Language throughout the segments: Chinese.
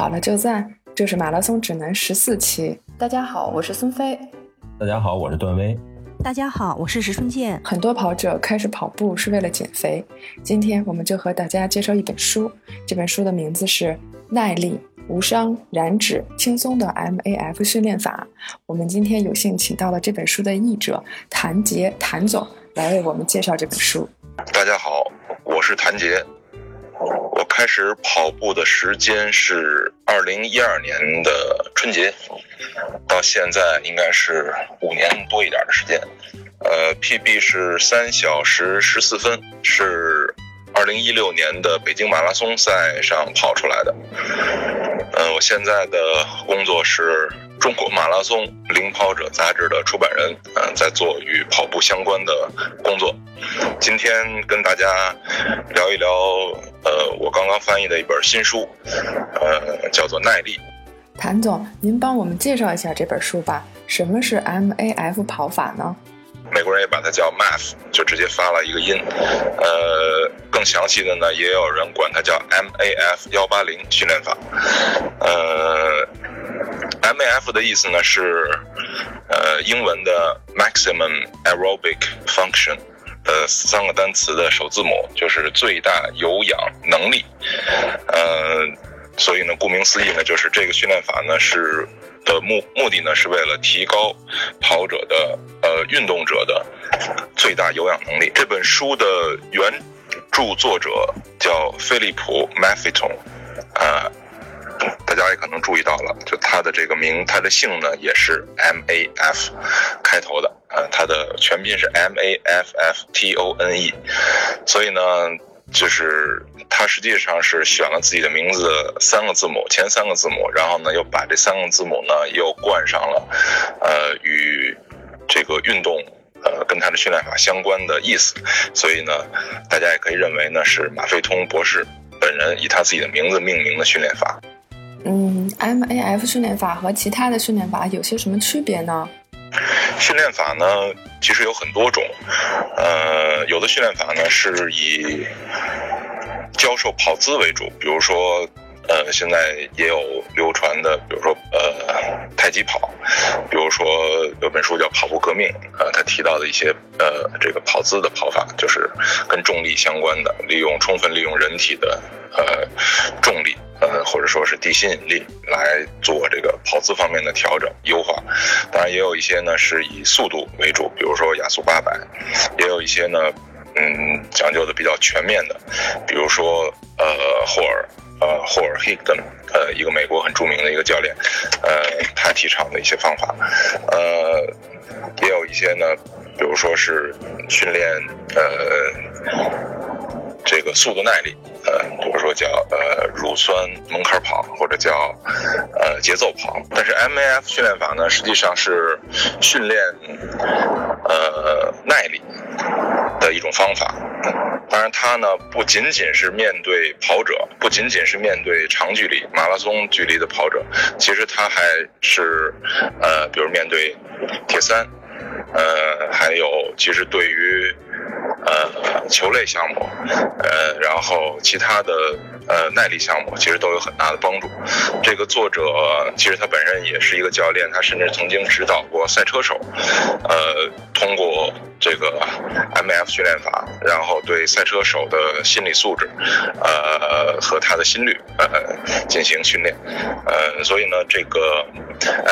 好了就赞，这是马拉松指南14期。大家好，我是孙飞。大家好，我是段威。大家好，我是石春健。很多跑者开始跑步是为了减肥，今天我们就和大家介绍一本书，这本书的名字是《耐力、无伤、燃脂、轻松的 MAF 训练法》。我们今天有幸请到了这本书的译者谭杰谭总来为我们介绍这本书。大家好，我是谭杰。我开始跑步的时间是2012年的春节，到现在应该是5年多一点的时间。PB 是3小时14分，是2016年的北京马拉松赛上跑出来的。我现在的工作是中国马拉松领跑者杂志的出版人，在做与跑步相关的工作。今天跟大家聊一聊我刚刚翻译的一本新书，叫做《耐力》。谭总，您帮我们介绍一下这本书吧。什么是 MAF 跑法呢？美国人也把它叫 MAF， 就直接发了一个音。更详细的呢，也有人管它叫 MAF180 训练法。MAF 的意思呢是，英文的 Maximum Aerobic Function 的3个单词的首字母，就是最大有氧能力。所以呢，顾名思义呢，就是这个训练法呢是的目的呢是为了提高跑者的运动者的最大有氧能力。这本书的原著作者叫菲利普·麦菲通，大家也可能注意到了，就他的这个名，他的姓呢也是 MAF 开头的，他的全拼是 MAFFTONE， 所以呢，就是他实际上是选了自己的名字前三个字母，然后呢又把这3个字母呢又冠上了，与这个运动跟他的训练法相关的意思，所以呢，大家也可以认为呢是马菲通博士本人以他自己的名字命名的训练法。MAF 训练法和其他的训练法有些什么区别呢？训练法呢其实有很多种，有的训练法呢是以教授跑姿为主，比如说现在也有流传的，比如说太极跑，比如说有本书叫《跑步革命》，他提到的一些这个跑姿的跑法，就是跟重力相关的，充分利用人体的重力，或者说是地心引力来做这个跑姿方面的调整优化。当然也有一些呢是以速度为主，比如说亚速800，也有一些呢讲究的比较全面的，比如说霍尔 Higdon， 一个美国很著名的一个教练，他提倡的一些方法。也有一些呢，比如说是训练这个速度耐力，比如说叫乳酸门槛跑，或者叫节奏跑。但是 MAF 训练法呢实际上是训练耐力的一种方法。当然它呢不仅仅是面对跑者，不仅仅是面对长距离马拉松距离的跑者，其实它还是比如面对铁三，还有其实对于球类项目，然后其他的耐力项目其实都有很大的帮助。这个作者其实他本人也是一个教练，他甚至曾经指导过赛车手，通过这个 MAF 训练法，然后对赛车手的心理素质和他的心率进行训练。所以呢这个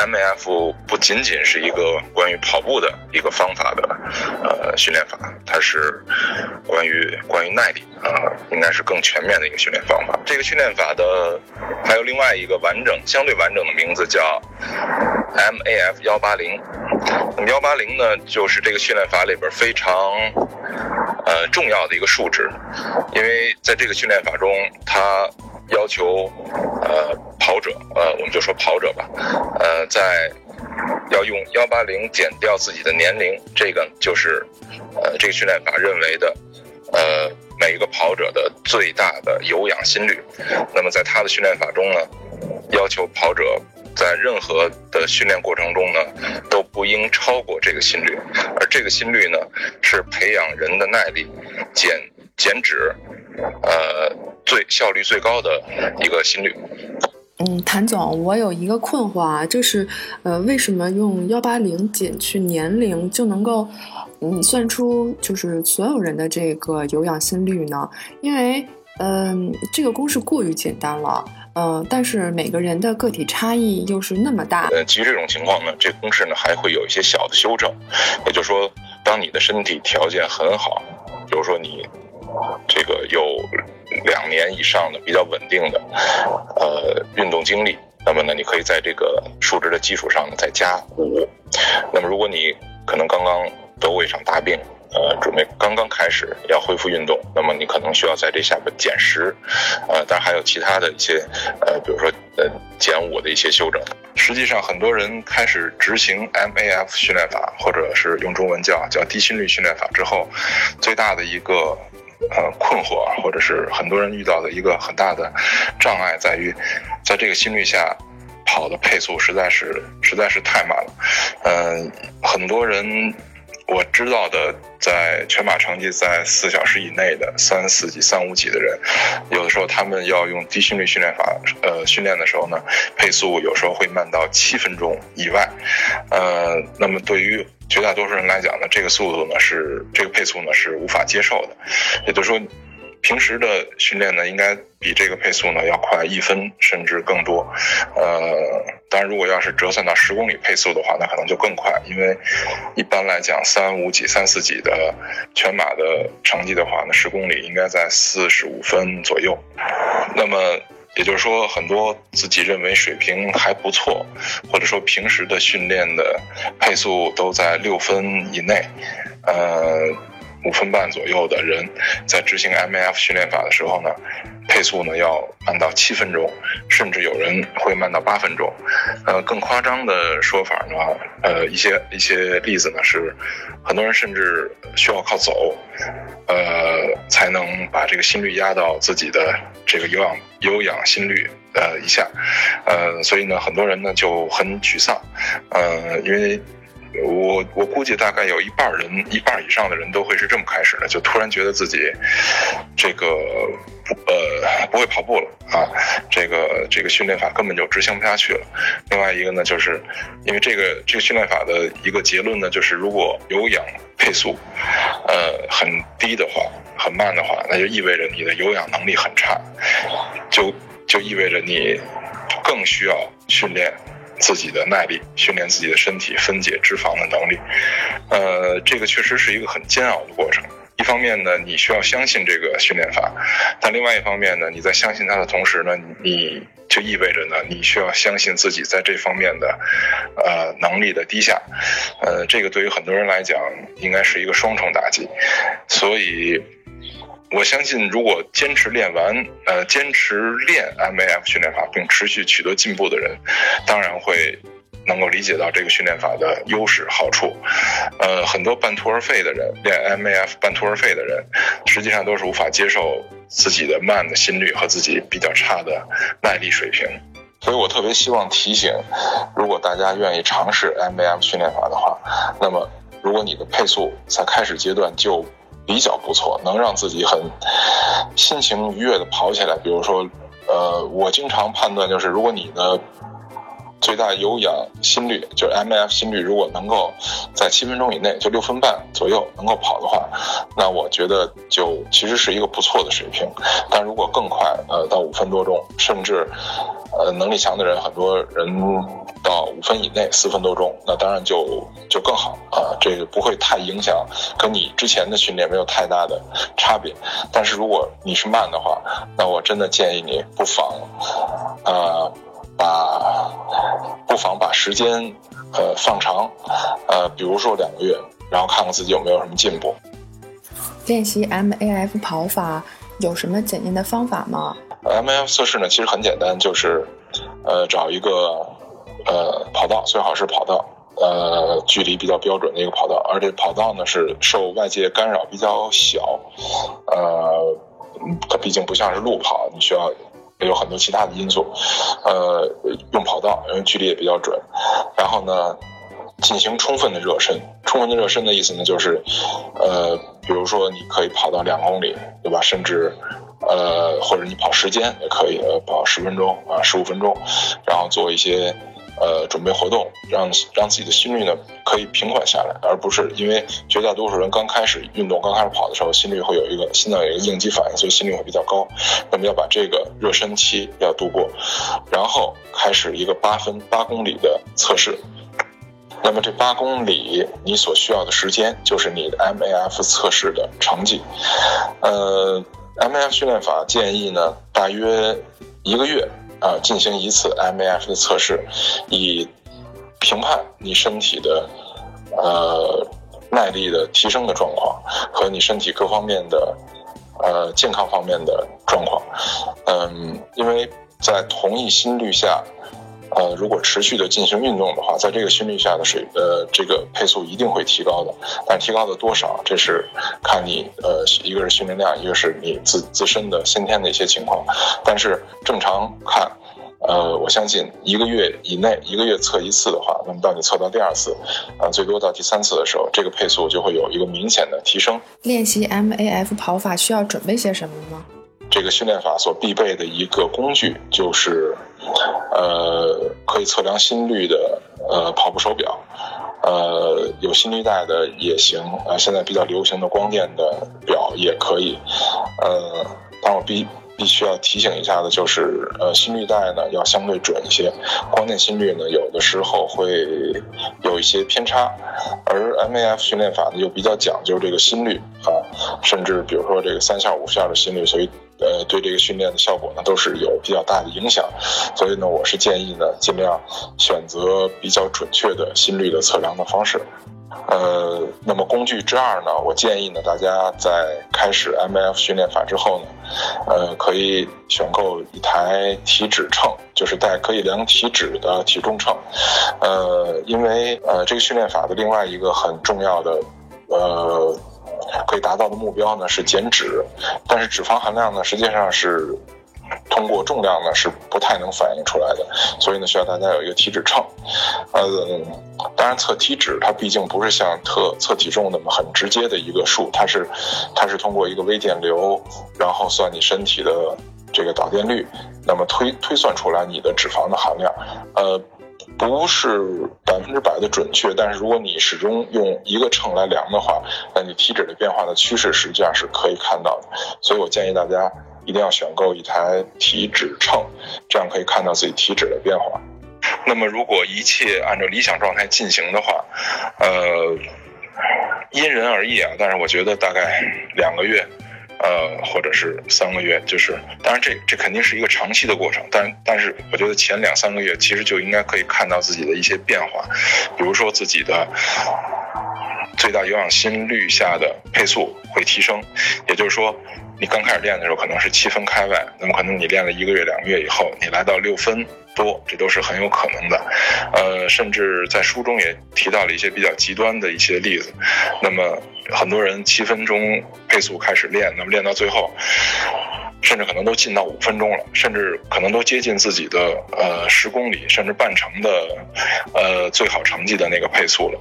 MAF 不仅仅是一个关于跑步的一个方法的训练法，它是关于耐力应该是更全面的一个训练方法。这个训练法的还有另外一个相对完整的名字叫 MAF180。那么180呢就是这个训练法里边非常重要的一个数值，因为在这个训练法中它要求跑者，我们就说跑者吧，在要用180减掉自己的年龄，这个就是这个训练法认为的每一个跑者的最大的有氧心率。那么在他的训练法中呢，要求跑者在任何的训练过程中呢都不应超过这个心率，而这个心率呢是培养人的耐力减脂最效率最高的一个心率。谭总，我有一个困惑啊，就是为什么用180减去年龄就能够算出就是所有人的这个有氧心率呢？因为这个公式过于简单了，但是每个人的个体差异又是那么大。其实这种情况呢，这公式呢还会有一些小的修正，也就是说，当你的身体条件很好，比如说你这个有2年以上的比较稳定的运动经历，那么呢你可以在这个数值的基础上再加5。那么如果你可能刚刚得过一场大病，准备刚刚开始要恢复运动，那么你可能需要在这下边减10，但还有其他的一些比如说减5的一些修整。实际上很多人开始执行 MAF 训练法，或者是用中文叫低心率训练法之后，最大的一个困惑，或者是很多人遇到的一个很大的障碍，在于在这个心率下跑的配速实在是太慢了。很多人我知道的，在全马成绩在4小时以内的3、4级、3、5级的人，有的时候他们要用低心率训练法训练的时候呢，配速有时候会慢到7分钟以外。那么对于绝大多数人来讲呢，这个速度呢是这个配速呢是无法接受的，也就是说，平时的训练呢应该比这个配速呢要快1分甚至更多。当然如果要是折算到10公里配速的话，那可能就更快，因为一般来讲3、5级、3、4级的全马的成绩的话呢，10公里应该在45分左右。那么也就是说，很多自己认为水平还不错，或者说平时的训练的配速都在6分以内，5分半左右的人，在执行 MAF 训练法的时候呢，配速呢要慢到7分钟，甚至有人会慢到8分钟。更夸张的说法呢，一些例子呢是，很多人甚至需要靠走，才能把这个心率压到自己的这个有氧心率以下。所以呢，很多人呢就很沮丧，因为我估计大概有一半以上的人都会是这么开始的，就突然觉得自己这个不会跑步了啊，这个训练法根本就执行不下去了。另外一个呢，就是因为这个训练法的一个结论呢，就是如果有氧配速很低的话，很慢的话，那就意味着你的有氧能力很差，就意味着你更需要训练自己的耐力，训练自己的身体分解脂肪的能力。这个确实是一个很煎熬的过程。一方面呢，你需要相信这个训练法，但另外一方面呢，你在相信它的同时呢，你就意味着呢，你需要相信自己在这方面的能力的低下。这个对于很多人来讲，应该是一个双重打击。所以我相信，如果坚持练 MAF 训练法并持续取得进步的人，当然会能够理解到这个训练法的优势好处。很多半途而废的人，练 MAF 半途而废的人，实际上都是无法接受自己的慢的心率和自己比较差的耐力水平。所以我特别希望提醒，如果大家愿意尝试 MAF 训练法的话，那么如果你的配速在开始阶段就比较不错，能让自己很心情愉悦的跑起来。比如说，我经常判断就是，如果你的最大有氧心率，就是 MAF 心率，如果能够在7分钟以内，就6分半左右能够跑的话，那我觉得就其实是一个不错的水平。但如果更快，到5分多钟，甚至能力强的人，很多人到5分以内，4分多钟，那当然就更好啊，这个不会太影响，跟你之前的训练没有太大的差别。但是如果你是慢的话，那我真的建议你不妨把时间放长，比如说2个月，然后看看自己有没有什么进步。练习 MAF 跑法有什么检验的方法吗？MAF 测试呢其实很简单，就是找一个跑道，最好是跑道，距离比较标准的一个跑道，而这跑道呢是受外界干扰比较小，它毕竟不像是路跑，你需要有很多其他的因素，用跑道，因为距离也比较准。然后呢，进行充分的热身。充分的热身的意思呢，就是比如说你可以跑到2公里，对吧？甚至或者你跑时间也可以，跑10分钟啊，15分钟，然后做一些准备活动，让自己的心率呢可以平缓下来，而不是因为绝大多数人刚开始运动、刚开始跑的时候，心率会有一个心脏有一个应激反应，所以心率会比较高。那么要把这个热身期要度过，然后开始一个8公里的测试。那么这8公里你所需要的时间就是你的 MAF 测试的成绩。MAF 训练法建议呢，大约1个月啊，进行一次 MAF 的测试，以评判你身体的耐力的提升的状况和你身体各方面的健康方面的状况。因为在同一心率下，如果持续的进行运动的话，在这个心率下的这个配速一定会提高的，但提高的多少，这是看你一个是训练量，一个是你自身的先天的一些情况。但是正常看，我相信一个月测一次的话，那么到你测到第2次，最多到第3次的时候，这个配速就会有一个明显的提升。练习 MAF 跑法需要准备些什么吗？这个训练法所必备的一个工具就是，可以测量心率的跑步手表，有心率带的也行，现在比较流行的光电的表也可以。但我必须要提醒一下的就是，心率带呢要相对准一些，光电心率呢有的时候会有一些偏差，而 MAF 训练法呢又比较讲究这个心率啊，甚至比如说这个3下5下的心率，所以对这个训练的效果呢都是有比较大的影响。所以呢，我是建议呢尽量选择比较准确的心率的测量的方式。那么工具之2呢，我建议呢大家在开始 MAF 训练法之后呢，可以选购一台体脂秤，就是带可以量体脂的体重秤。因为这个训练法的另外一个很重要的可以达到的目标呢是减脂，但是脂肪含量呢实际上是通过重量呢是不太能反映出来的，所以呢需要大家有一个体脂秤。当然测体脂它毕竟不是像测体重那么很直接的一个数，它是通过一个微电流，然后算你身体的这个导电率，那么推算出来你的脂肪的含量。不是100%的准确，但是如果你始终用一个秤来量的话，那你体脂的变化的趋势实际上是可以看到的。所以我建议大家一定要选购一台体脂秤，这样可以看到自己体脂的变化。那么如果一切按照理想状态进行的话，因人而异啊，但是我觉得大概2个月或者是3个月，就是当然这肯定是一个长期的过程，但是我觉得前2-3个月其实就应该可以看到自己的一些变化，比如说自己的最大有氧心率下的配速会提升，也就是说你刚开始练的时候可能是7分开外，那么可能你练了1个月2个月以后，你来到6分多，这都是很有可能的。甚至在书中也提到了一些比较极端的一些例子，那么很多人7分钟配速开始练，那么练到最后甚至可能都进到5分钟了，甚至可能都接近自己的10公里甚至半程的最好成绩的那个配速了。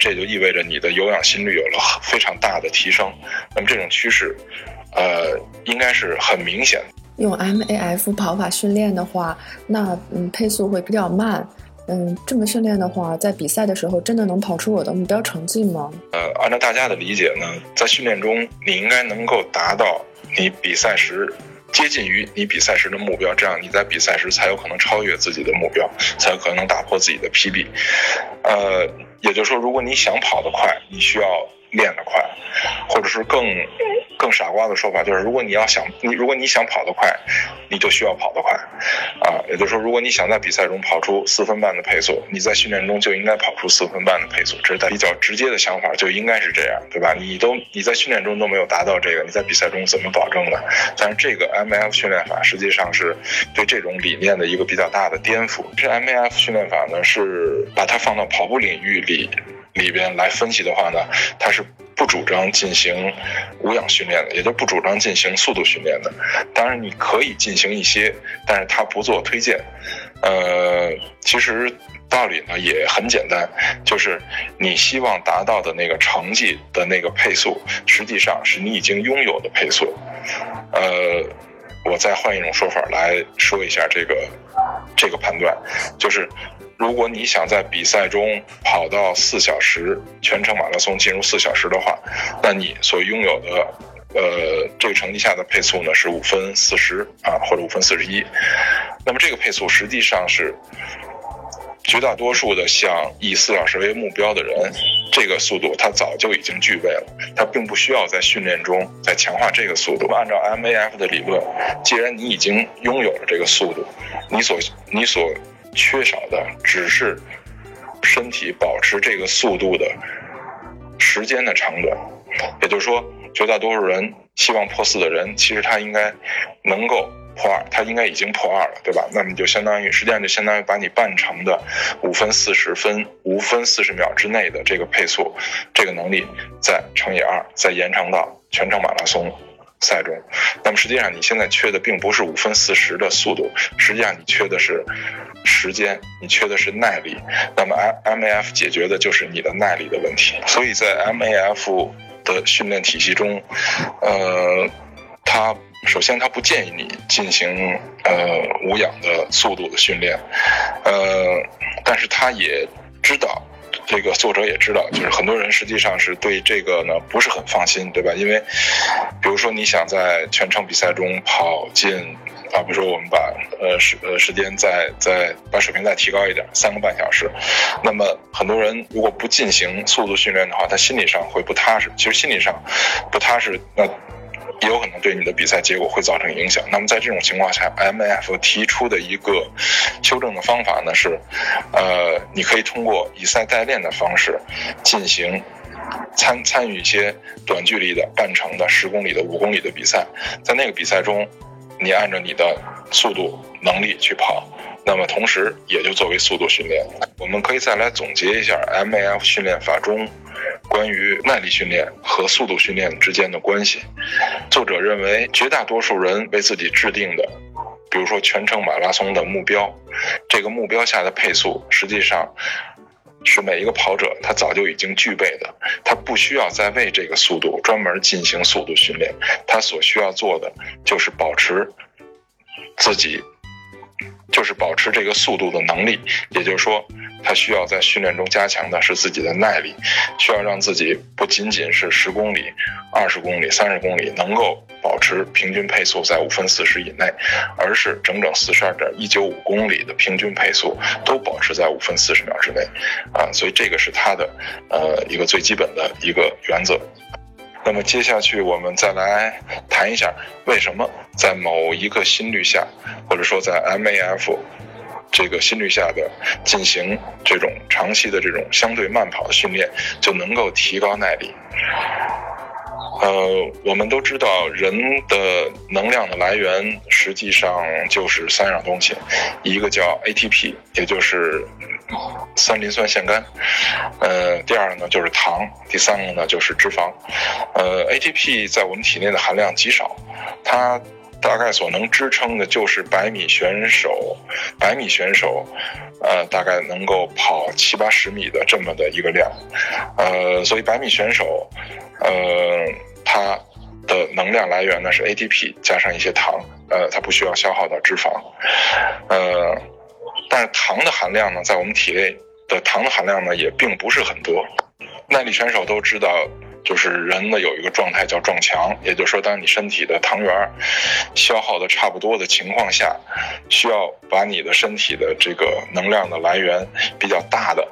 这就意味着你的有氧心率有了非常大的提升，那么这种趋势应该是很明显。用 MAF 跑法训练的话，那配速会比较慢，这么训练的话，在比赛的时候真的能跑出我的目标成绩吗？按照大家的理解呢，在训练中你应该能够达到你比赛时接近于你比赛时的目标，这样你在比赛时才有可能超越自己的目标，才有可能打破自己的 PB。也就是说，如果你想跑得快，你需要练得快，或者是更傻瓜的说法就是，如果你想跑得快，你就需要跑得快啊。也就是说，如果你想在比赛中跑出4分半的配速，你在训练中就应该跑出4分半的配速，这是比较直接的想法，就应该是这样，对吧？你在训练中都没有达到这个，你在比赛中怎么保证呢？但是这个 MAF 训练法实际上是对这种理念的一个比较大的颠覆。这 MAF 训练法呢，是把它放到跑步领域里边来分析的话呢，它是不主张进行无氧训练的，也就不主张进行速度训练的。当然你可以进行一些，但是它不做推荐。其实道理呢也很简单，就是你希望达到的那个成绩的那个配速，实际上是你已经拥有的配速。我再换一种说法来说一下这个判断，就是如果你想在比赛中跑到4小时，全程马拉松进入4小时的话，那你所拥有的这个成绩下的配速呢是5分40啊，或者5分41。那么这个配速实际上是绝大多数的像以4小时为目标的人，这个速度他早就已经具备了，他并不需要在训练中再强化这个速度。按照 MAF 的理论，既然你已经拥有了这个速度，你所缺少的只是身体保持这个速度的时间的长短。也就是说，绝大多数人希望破4的人，其实他应该能够破2，他应该已经破2了，对吧？那么就相当于，实际上就相当于把你半程的5分40秒之内的这个配速，这个能力再乘以2，再延长到全程马拉松赛中。那么实际上你现在缺的并不是5分40的速度，实际上你缺的是时间，你缺的是耐力。那么 MAF 解决的就是你的耐力的问题。所以在 MAF 的训练体系中，它首先，他不建议你进行无氧的速度的训练，但是他也知道，这个作者也知道，就是很多人实际上是对这个呢不是很放心，对吧？因为比如说你想在全程比赛中跑进啊，比如说我们把时间再把水平再提高一点，3个半小时，那么很多人如果不进行速度训练的话，他心理上会不踏实。其实心理上不踏实，那也有可能对你的比赛结果会造成影响。那么在这种情况下 ，MAF 提出的一个修正的方法呢是，你可以通过以赛代练的方式进行参与一些短距离的、半程的、10公里的、5公里的比赛。在那个比赛中，你按照你的速度能力去跑，那么同时也就作为速度训练。我们可以再来总结一下 MAF 训练法中关于耐力训练和速度训练之间的关系。作者认为，绝大多数人为自己制定的，比如说全程马拉松的目标，这个目标下的配速实际上是每一个跑者他早就已经具备的，他不需要再为这个速度专门进行速度训练，他所需要做的就是保持这个速度的能力。也就是说，他需要在训练中加强的是自己的耐力，需要让自己不仅仅是10公里、20公里、30公里能够保持平均配速在5分40以内，而是整 42.195 公里的平均配速都保持在5分40秒之内啊，所以这个是他的一个最基本的一个原则。那么接下去我们再来谈一下，为什么在某一个心率下，或者说在 MAF 这个心率下的进行这种长期的这种相对慢跑的训练就能够提高耐力。我们都知道，人的能量的来源实际上就是3样东西，一个叫 ATP， 也就是三磷酸腺苷，第二个呢就是糖，第三个呢就是脂肪。ATP 在我们体内的含量极少，它大概所能支撑的就是百米选手，大概能够跑70-80米的这么的一个量，所以百米选手，它的能量来源呢是 ATP 加上一些糖，它不需要消耗到脂肪，但是糖的含量呢，在我们体内的糖的含量呢也并不是很多。耐力选手都知道，就是人呢有一个状态叫撞墙，也就是说，当你身体的糖原消耗的差不多的情况下，需要把你的身体的这个能量的来源比较大的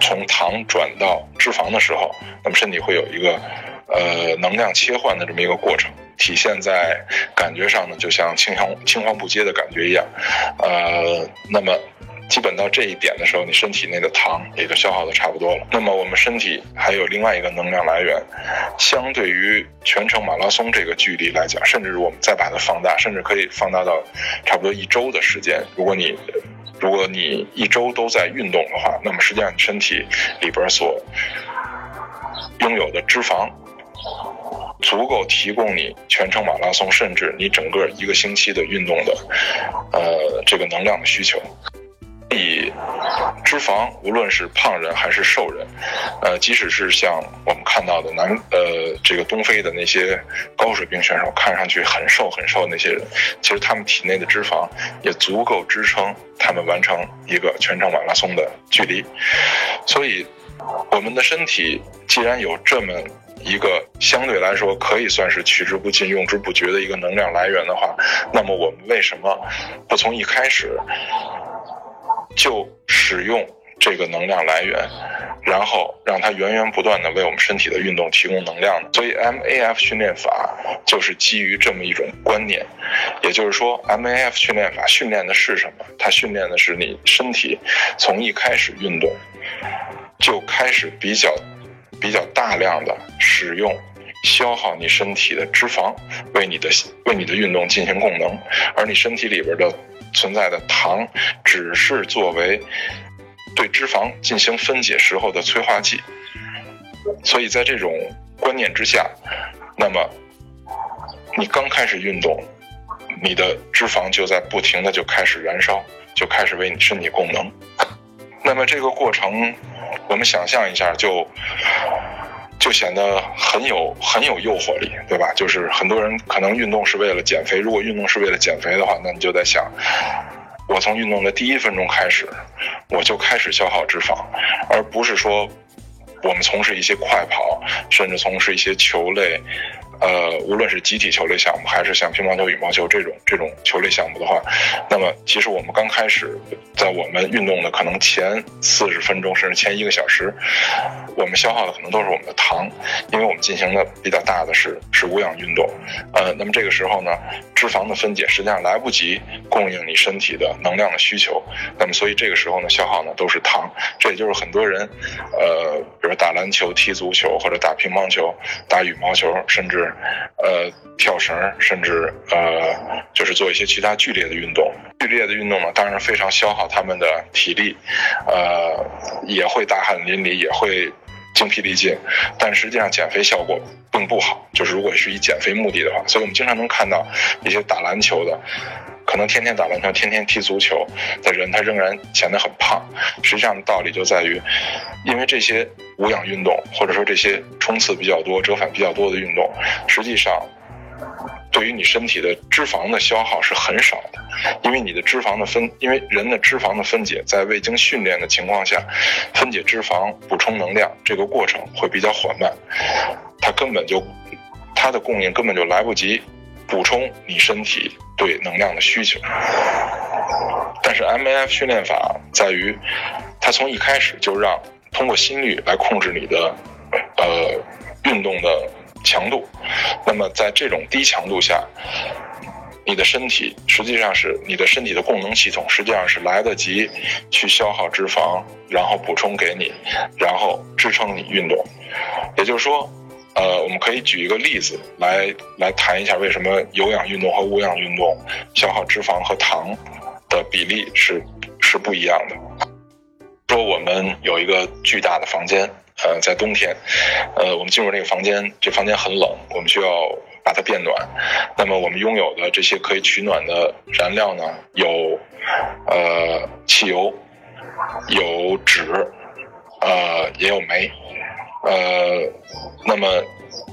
从糖转到脂肪的时候，那么身体会有一个能量切换的这么一个过程，体现在感觉上呢，就像青黄不接的感觉一样。那么基本到这一点的时候，你身体内的糖也就消耗的差不多了。那么我们身体还有另外一个能量来源，相对于全程马拉松这个距离来讲，甚至我们再把它放大，甚至可以放大到差不多1周的时间。如果你1周都在运动的话，那么实际上你身体里边所拥有的脂肪足够提供你全程马拉松，甚至你整个一个星期的运动的这个能量的需求。以脂肪无论是胖人还是瘦人，即使是像我们看到的这个东非的那些高水平选手，看上去很瘦很瘦的那些人，其实他们体内的脂肪也足够支撑他们完成一个全程马拉松的距离。所以我们的身体既然有这么一个相对来说可以算是取之不尽用之不绝的一个能量来源的话，那么我们为什么不从一开始就使用这个能量来源，然后让它源源不断的为我们身体的运动提供能量呢？所以 MAF 训练法就是基于这么一种观念，也就是说 MAF 训练法训练的是什么？它训练的是你身体从一开始运动就开始比较大量的使用消耗你身体的脂肪，为你的运动进行供能，而你身体里边的存在的糖只是作为对脂肪进行分解时候的催化剂。所以在这种观念之下，那么你刚开始运动，你的脂肪就在不停的就开始燃烧，就开始为你身体供能。那么这个过程我们想象一下，就显得很有诱惑力，对吧？就是很多人可能运动是为了减肥，如果运动是为了减肥的话，那你就在想，我从运动的第一分钟开始，我就开始消耗脂肪，而不是说我们从事一些快跑，甚至从事一些球类，无论是集体球类项目还是像乒乓球、羽毛球这种球类项目的话，那么其实我们刚开始在我们运动的可能前40分钟甚至前1个小时，我们消耗的可能都是我们的糖，因为我们进行的比较大的是无氧运动，那么这个时候呢，脂肪的分解实际上来不及供应你身体的能量的需求，那么所以这个时候呢，消耗呢都是糖。这也就是很多人比如打篮球、踢足球或者打乒乓球、打羽毛球，甚至跳绳，甚至就是做一些其他剧烈的运动。剧烈的运动呢，当然非常消耗他们的体力，也会大汗淋漓，也会精疲力尽，但实际上减肥效果并不好，就是如果是以减肥目的的话。所以我们经常能看到一些打篮球的，可能天天打篮球、天天踢足球的人，他仍然显得很胖。实际上道理就在于，因为这些无氧运动，或者说这些冲刺比较多、折返比较多的运动，实际上对于你身体的脂肪的消耗是很少的，因为人的脂肪的分解在未经训练的情况下，分解脂肪补充能量这个过程会比较缓慢，它的供应根本就来不及补充你身体对能量的需求。但是 MAF 训练法在于，它从一开始就让通过心率来控制你的运动的强度，那么在这种低强度下，你的身体的供能系统实际上是来得及去消耗脂肪，然后补充给你，然后支撑你运动。也就是说，我们可以举一个例子来谈一下为什么有氧运动和无氧运动消耗脂肪和糖的比例是不一样的。说我们有一个巨大的房间，在冬天，我们进入这房间很冷，我们需要把它变暖。那么我们拥有的这些可以取暖的燃料呢，有汽油，有纸，也有煤。那么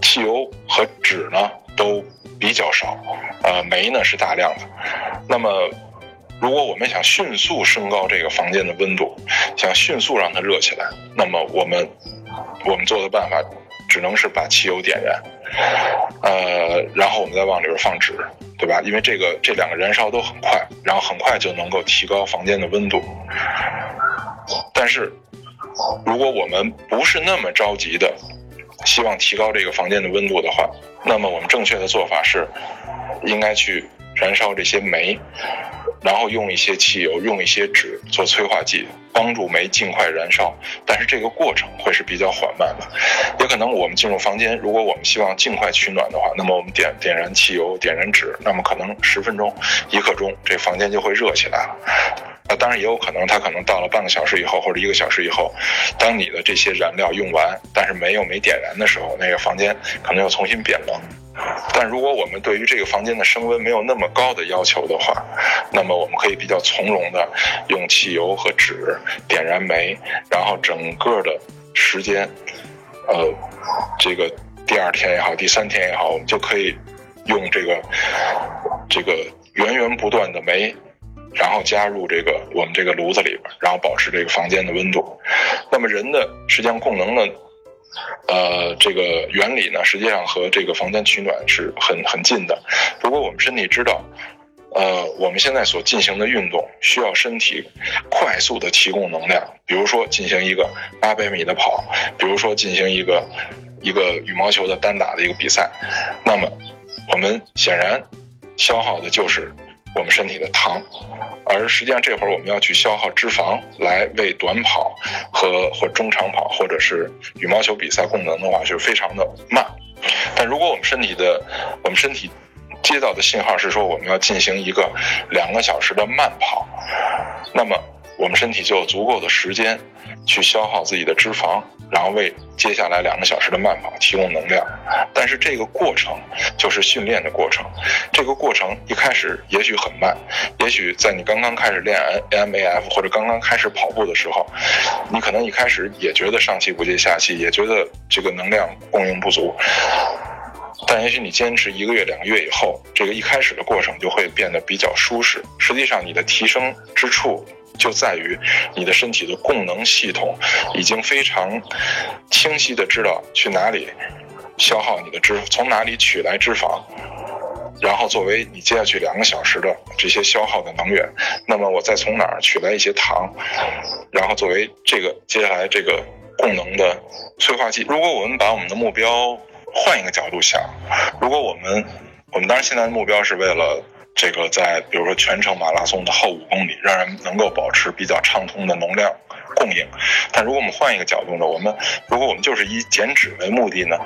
汽油和纸呢都比较少，煤呢是大量的。那么如果我们想迅速升高这个房间的温度，想迅速让它热起来，那么我们做的办法只能是把汽油点燃，然后我们再往里边放纸，对吧？因为这两个燃烧都很快，然后很快就能够提高房间的温度。但是如果我们不是那么着急的希望提高这个房间的温度的话，那么我们正确的做法是应该去燃烧这些煤，然后用一些汽油、用一些纸做催化剂，帮助煤尽快燃烧，但是这个过程会是比较缓慢的。也可能我们进入房间，如果我们希望尽快取暖的话，那么我们点燃汽油、点燃纸，那么可能10分钟、1刻钟，这房间就会热起来了。当然也有可能，它可能到了半个小时以后或者1个小时以后，当你的这些燃料用完，但是没有点燃的时候，那个房间可能又重新变冷。但如果我们对于这个房间的升温没有那么高的要求的话，那么我们可以比较从容的用汽油和纸点燃煤，然后整个的时间，这个第二天也好，第三天也好，我们就可以用这个源源不断的煤，然后加入这个我们这个炉子里边，然后保持这个房间的温度。那么人的实际上供能呢，这个原理呢，实际上和这个房间取暖是很近的。如果我们身体知道，我们现在所进行的运动需要身体快速的提供能量，比如说进行一个800米的跑，比如说进行一个羽毛球的单打的一个比赛，那么我们显然消耗的就是我们身体的糖，而实际上这会儿我们要去消耗脂肪来为短跑和中长跑或者是羽毛球比赛供能的话，就是非常的慢。但如果我们身体接到的信号是说我们要进行一个2个小时的慢跑，那么我们身体就有足够的时间去消耗自己的脂肪，然后为接下来2个小时的慢跑提供能量。但是这个过程就是训练的过程，这个过程一开始也许很慢，也许在你刚刚开始练 MAF 或者刚刚开始跑步的时候，你可能一开始也觉得上气不接下气，也觉得这个能量供应不足，但也许你坚持1个月2个月以后，这个一开始的过程就会变得比较舒适。实际上你的提升之处就在于你的身体的供能系统已经非常清晰地知道去哪里消耗你的脂肪，从哪里取来脂肪，然后作为你接下去2个小时的这些消耗的能源，那么我再从哪儿取来一些糖，然后作为这个接下来这个供能的催化剂。如果我们把我们的目标换一个角度想，如果我们当然现在的目标是为了这个在比如说全程马拉松的后5公里让人能够保持比较畅通的能量供应，但如果我们换一个角度呢，如果我们就是以减脂为目的呢，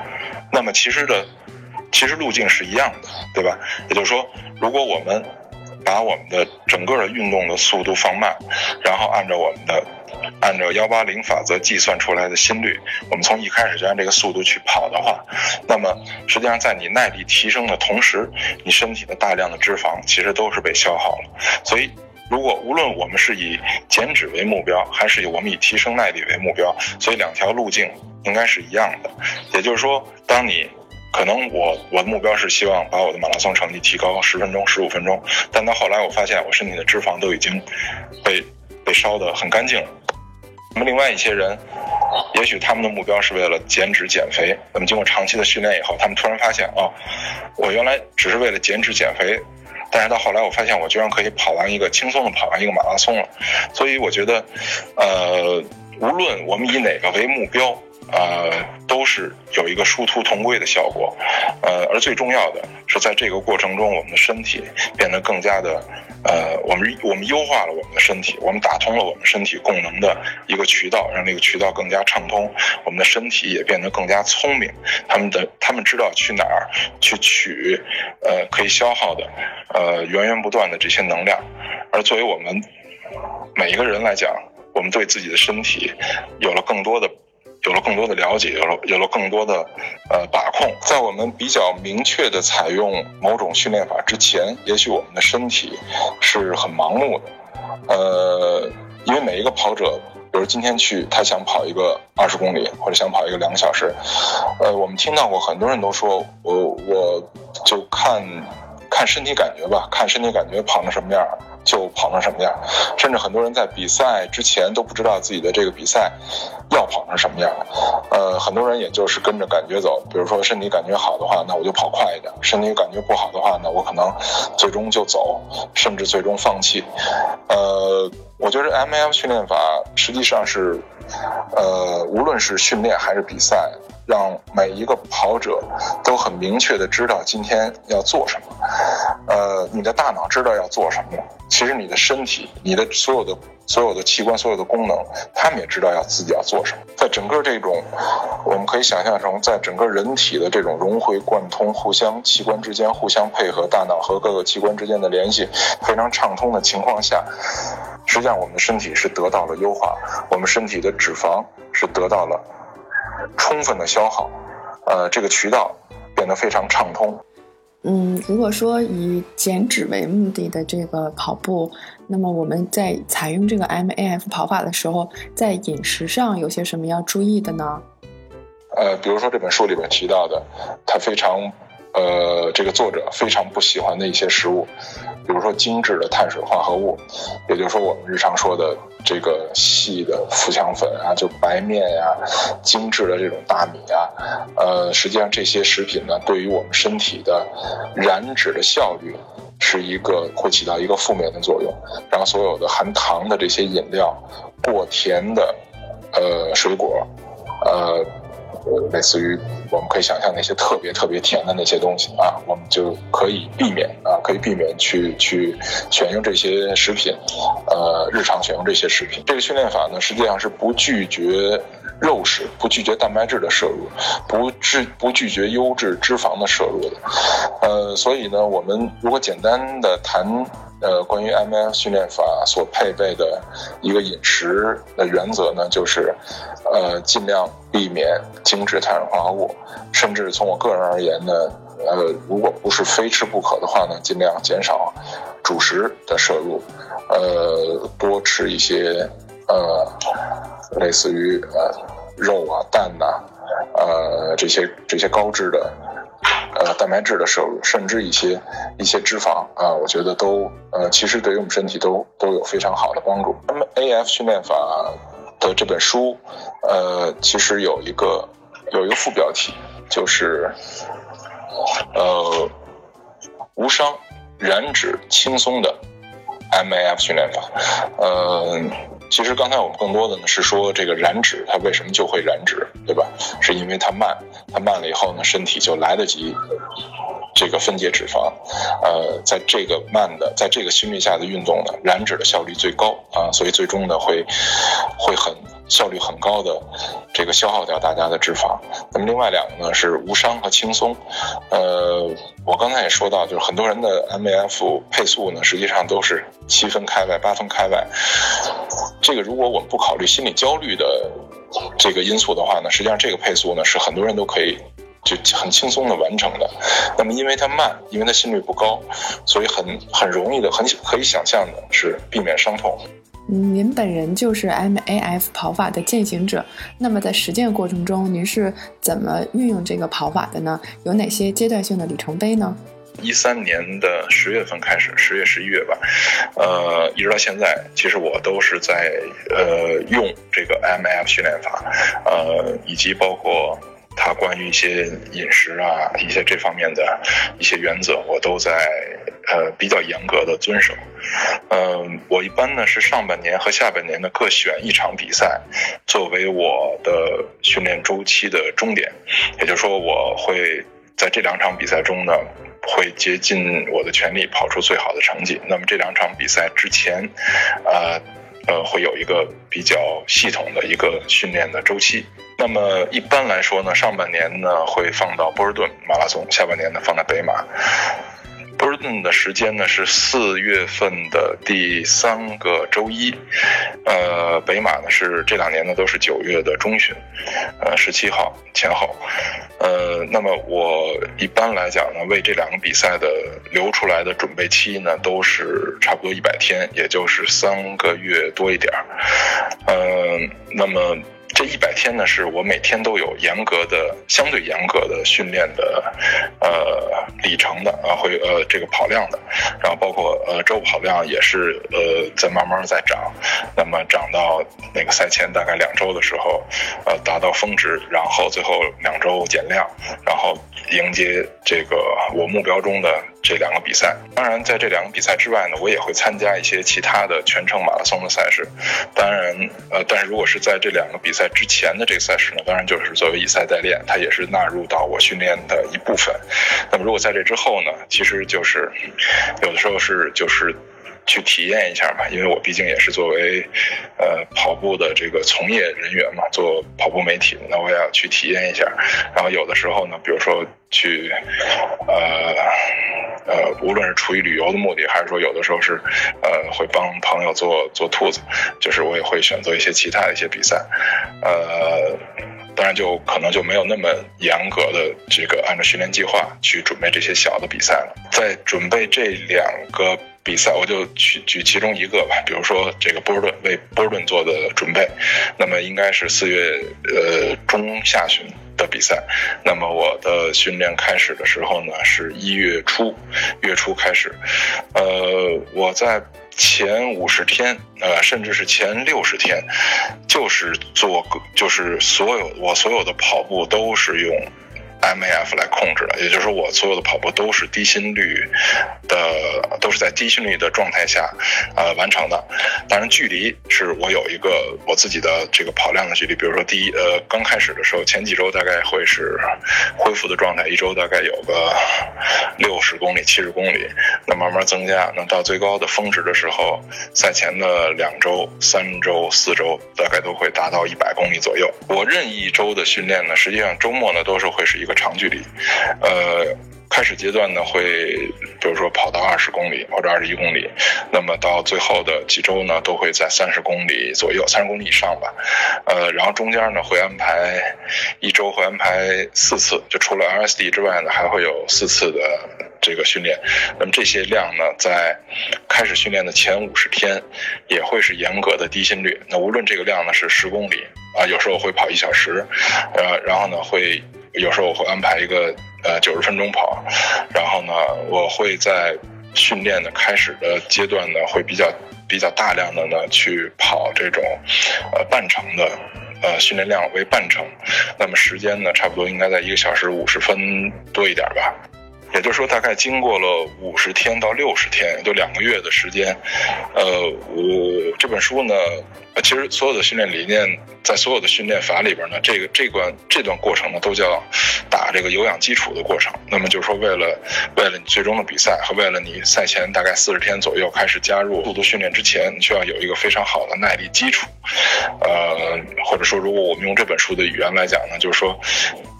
那么其实路径是一样的，对吧？也就是说，如果我们把我们的整个的运动的速度放慢，然后按照180法则计算出来的心率，我们从一开始就按这个速度去跑的话，那么实际上在你耐力提升的同时，你身体的大量的脂肪其实都是被消耗了。所以如果无论我们是以减脂为目标，还是以我们以提升耐力为目标，所以2条路径应该是一样的。也就是说，当你可能我的目标是希望把我的马拉松成绩提高10分钟、15分钟，但到后来我发现我身体的脂肪都已经被烧得很干净了。那么另外一些人，也许他们的目标是为了减脂减肥，那么经过长期的训练以后，他们突然发现我原来只是为了减脂减肥，但是到后来我发现我居然可以轻松地跑完一个马拉松了。所以我觉得无论我们以哪个为目标，都是有一个殊途同归的效果，而最重要的是在这个过程中，我们的身体变得更加的，我们优化了我们的身体，我们打通了我们身体供能的一个渠道，让这个渠道更加畅通，我们的身体也变得更加聪明，他们知道去哪儿去取，可以消耗的，源源不断的这些能量。而作为我们每一个人来讲，我们对自己的身体有了更多的了解，有了更多的把控。在我们比较明确的采用某种训练法之前，也许我们的身体是很盲目的，因为每一个跑者，比如今天他想跑一个20公里，或者想跑一个2个小时，我们听到过很多人都说，我就看身体感觉吧，看身体感觉跑成什么样就跑成什么样，甚至很多人在比赛之前都不知道自己的这个比赛要跑成什么样。很多人也就是跟着感觉走，比如说身体感觉好的话，那我就跑快一点；身体感觉不好的话呢，我可能最终就走，甚至最终放弃。我觉得 MAF 训练法实际上是，无论是训练还是比赛，让每一个跑者都很明确的知道今天要做什么。你的大脑知道要做什么，其实你的身体，你的所有的器官，所有的功能，他们也知道自己要做什么。在整个这种，我们可以想象成，在整个人体的这种融会贯通，器官之间互相配合，大脑和各个器官之间的联系非常畅通的情况下，实际上我们的身体是得到了优化，我们身体的脂肪是得到了充分的消耗，这个渠道变得非常畅通。如果说以减脂为目的的这个跑步，那么我们在采用这个 MAF 跑法的时候，在饮食上有些什么要注意的呢？比如说这本书里面提到的，它非常这个作者非常不喜欢的一些食物，比如说精致的碳水化合物，也就是说我们日常说的这个细的富强粉啊，就白面呀、精致的这种大米啊，实际上这些食品呢，对于我们身体的燃脂的效率是一个会起到一个负面的作用。然后所有的含糖的这些饮料、过甜的水果，类似于我们可以想象那些特别特别甜的那些东西啊，我们就可以避免啊，可以避免去选用这些食品，日常选用这些食品。这个训练法呢，实际上是不拒绝肉食，不拒绝蛋白质的摄入，不拒绝优质脂肪的摄入的。所以呢，我们如果简单的谈关于 MAF 训练法所配备的一个饮食的原则呢，就是尽量避免精致碳水化合物，甚至从我个人而言呢，如果不是非吃不可的话呢，尽量减少主食的摄入，多吃一些类似于肉啊、蛋啊，这些高脂的蛋白质的摄入，甚至一些脂肪啊，我觉得都其实对于我们身体都有非常好的帮助。MAF 训练法的这本书，其实有一个副标题，就是无伤燃脂轻松的 MAF 训练法。其实刚才我们更多的呢是说这个燃脂，它为什么就会燃脂，对吧？是因为它慢了以后呢，身体就来得及这个分解脂肪。在这个慢的，在这个心率下的运动呢，燃脂的效率最高啊，所以最终呢会很效率很高的这个消耗掉大家的脂肪。那么另外两个呢是无伤和轻松。我刚才也说到，就是很多人的 MAF 配速呢，实际上都是7分开外、8分开外。这个如果我们不考虑心理焦虑的这个因素的话呢，实际上这个配速呢是很多人都可以就很轻松的完成的。那么因为它慢，因为它心率不高，所以很容易的，很可以想象的是避免伤痛。您本人就是 MAF 跑法的践行者，那么在实践过程中，您是怎么运用这个跑法的呢？有哪些阶段性的里程碑呢？2013年的10月份开始，10月、11月吧，一直到现在，其实我都是在用这个 MAF 训练法，以及包括它关于一些饮食啊，一些这方面的一些原则，我都在比较严格的遵守。我一般呢是上半年和下半年呢各选一场比赛作为我的训练周期的终点，也就是说我会在这2场比赛中呢会竭尽我的全力跑出最好的成绩。那么这2场比赛之前会有一个比较系统的一个训练的周期。那么一般来说呢，上半年呢会放到波士顿马拉松，下半年呢放在北马。波士顿的时间呢是4月份的第3个周一，北马呢是这2年呢都是9月的中旬，17号前后。那么我一般来讲呢，为这2个比赛的留出来的准备期呢，都是差不多100天，也就是3个月多一点。那么这100天呢，是我每天都有相对严格的训练的里程的啊，会这个跑量的，然后包括周跑量也是在慢慢在涨，那么涨到那个赛前大概2周的时候，达到峰值，然后最后2周减量，然后迎接这个我目标中的这2个比赛。当然在这2个比赛之外呢，我也会参加一些其他的全程马拉松的赛事。当然但是如果是在这2个比赛之前的这个赛事呢，当然就是作为以赛代练，它也是纳入到我训练的一部分。那么如果在这之后呢，其实就是有的时候就是去体验一下嘛，因为我毕竟也是作为跑步的这个从业人员嘛，做跑步媒体，那我也要去体验一下。然后有的时候呢，比如说去无论是出于旅游的目的，还是说有的时候是会帮朋友做兔子，就是我也会选择一些其他的一些比赛。当然就可能就没有那么严格的这个按照训练计划去准备这些小的比赛了。在准备这两个比赛，我就举其中一个吧，比如说这个波士顿，为波士顿做的准备，那么应该是4月中下旬的比赛，那么我的训练开始的时候呢是1月初开始，我在前50天，甚至是前60天，就是所有的跑步都是用MAF 来控制的，也就是我所有的跑步都是在低心率的状态下完成的。当然距离是我有一个我自己的这个跑量的距离，比如说刚开始的时候前几周大概会是恢复的状态，一周大概有个60公里70公里，那慢慢增加，那到最高的峰值的时候，赛前的2周3周4周大概都会达到100公里左右。我任意一周的训练呢，实际上周末呢都是会是一个长距离，开始阶段呢会比如说跑到20公里或者21公里，那么到最后的几周呢都会在30公里左右，30公里以上吧，然后中间呢会安排一周会安排4次，就除了 LSD 之外呢还会有4次的这个训练。那么这些量呢在开始训练的前50天也会是严格的低心率，那无论这个量呢是10公里啊，有时候会跑1小时，然后呢有时候我会安排一个90分钟跑，然后呢我会在训练的开始的阶段呢会比较大量的呢去跑这种半程的训练量为半程，那么时间呢差不多应该在1小时50分多一点吧。也就是说大概经过了50天到60天，就2个月的时间，我这本书呢其实所有的训练理念在所有的训练法里边呢，这段过程呢都叫打这个有氧基础的过程。那么就是说为了你最终的比赛和为了你赛前大概40天左右开始加入速度训练之前，你需要有一个非常好的耐力基础，或者说如果我们用这本书的语言来讲呢，就是说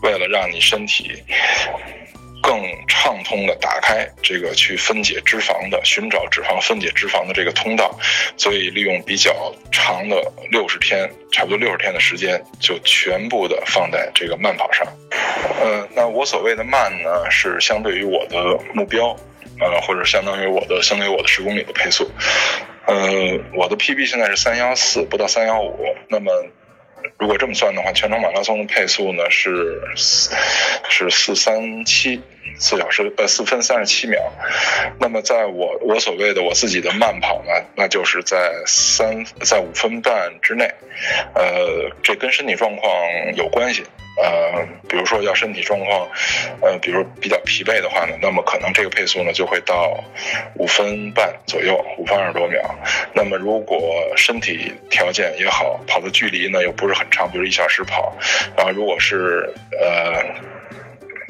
为了让你身体更畅通的打开这个去分解脂肪的寻找脂肪分解脂肪的这个通道，所以利用比较长的60天，差不多60天的时间就全部的放在这个慢跑上。那我所谓的慢呢是相对于我的目标，或者相当于我的10公里的配速。我的 PB 现在是314不到315，那么如果这么算的话，全程马拉松的配速呢是437，4分37秒。那么在我所谓的我自己的慢跑呢，那就是在5分半之内，这跟身体状况有关系。比如说要身体状况，比如比较疲惫的话呢，那么可能这个配速呢就会到5分半左右，5分20多秒。那么如果身体条件也好，跑的距离呢又不是很长，比如1小时跑，然后如果是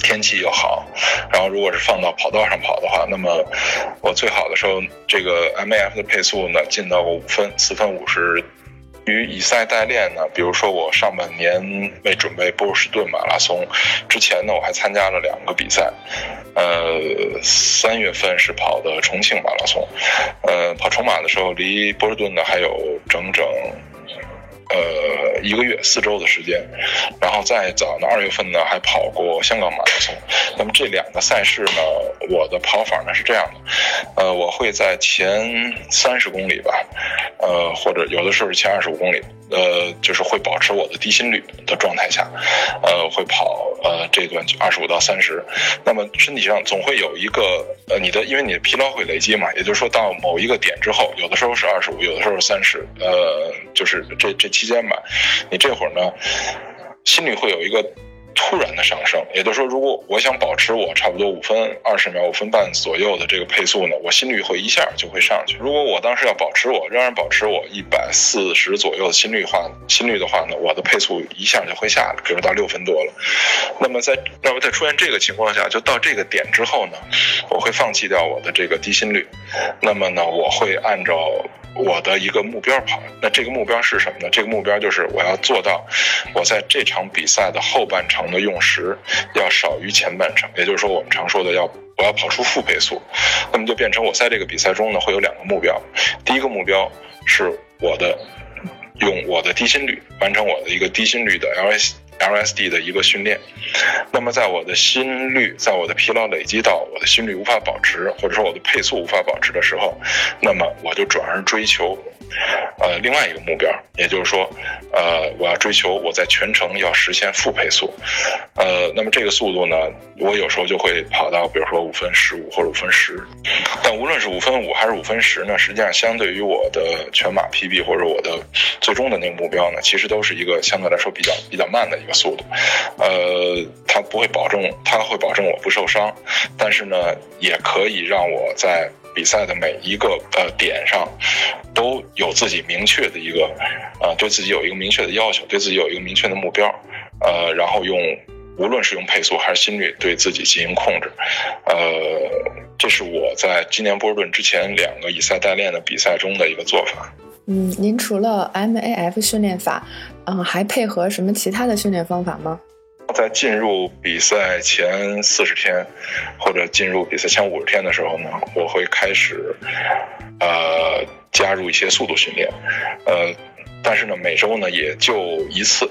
天气又好，然后如果是放到跑道上跑的话，那么我最好的时候这个 MAF 的配速呢进到5分4分50。于以赛代练呢，比如说我上半年为准备波士顿马拉松之前呢，我还参加了2个比赛。3月份是跑的重庆马拉松，跑重马的时候离波士顿呢还有整整1个月4周的时间，然后再早呢2月份呢还跑过香港马拉松。那么这2个赛事呢，我的跑法呢是这样的，我会在前30公里吧，或者有的时候是前25公里，就是会保持我的低心率的状态下，会跑这段25到30。那么身体上总会有一个因为你的疲劳会累积嘛，也就是说到某一个点之后，有的时候是25，有的时候是30，就是这期间吧，你这会儿呢心率会有一个突然的上升，也就是说如果我想保持我差不多5分20秒5分半左右的这个配速呢，我心率会一下就会上去。如果我当时要仍然保持我140左右的心率的话呢，我的配速一下就会下来，比如到6分多了。那么要在出现这个情况下，就到这个点之后呢，我会放弃掉我的这个低心率，那么呢我会按照我的一个目标跑。那这个目标是什么呢？这个目标就是我要做到我在这场比赛的后半程的用时要少于前半程，也就是说我们常说的我要跑出负配速。那么就变成我在这个比赛中呢会有2个目标，第一个目标是我的用我的低心率完成我的一个低心率的 LSD 的一个训练。那么在我的心率，在我的疲劳累积到我的心率无法保持，或者说我的配速无法保持的时候，那么我就转而追求另外一个目标，也就是说我要追求我在全程要实现负配速。那么这个速度呢，我有时候就会跑到比如说5分15或者5分10，但无论是5分5还是5分10呢，实际上相对于我的全马 PB 或者我的最终的那个目标呢，其实都是一个相对来说比较慢的一个速度。它会保证我不受伤，但是呢也可以让我在比赛的每一个点上都有自己明确的一个对自己有一个明确的要求，对自己有一个明确的目标，然后无论是用配速还是心率对自己进行控制。这是我在今年波士顿之前2个以赛代练的比赛中的一个做法。您除了 MAF 训练法还配合什么其他的训练方法吗？在进入比赛前40天或者进入比赛前50天的时候呢，我会开始加入一些速度训练，但是呢每周呢也就1次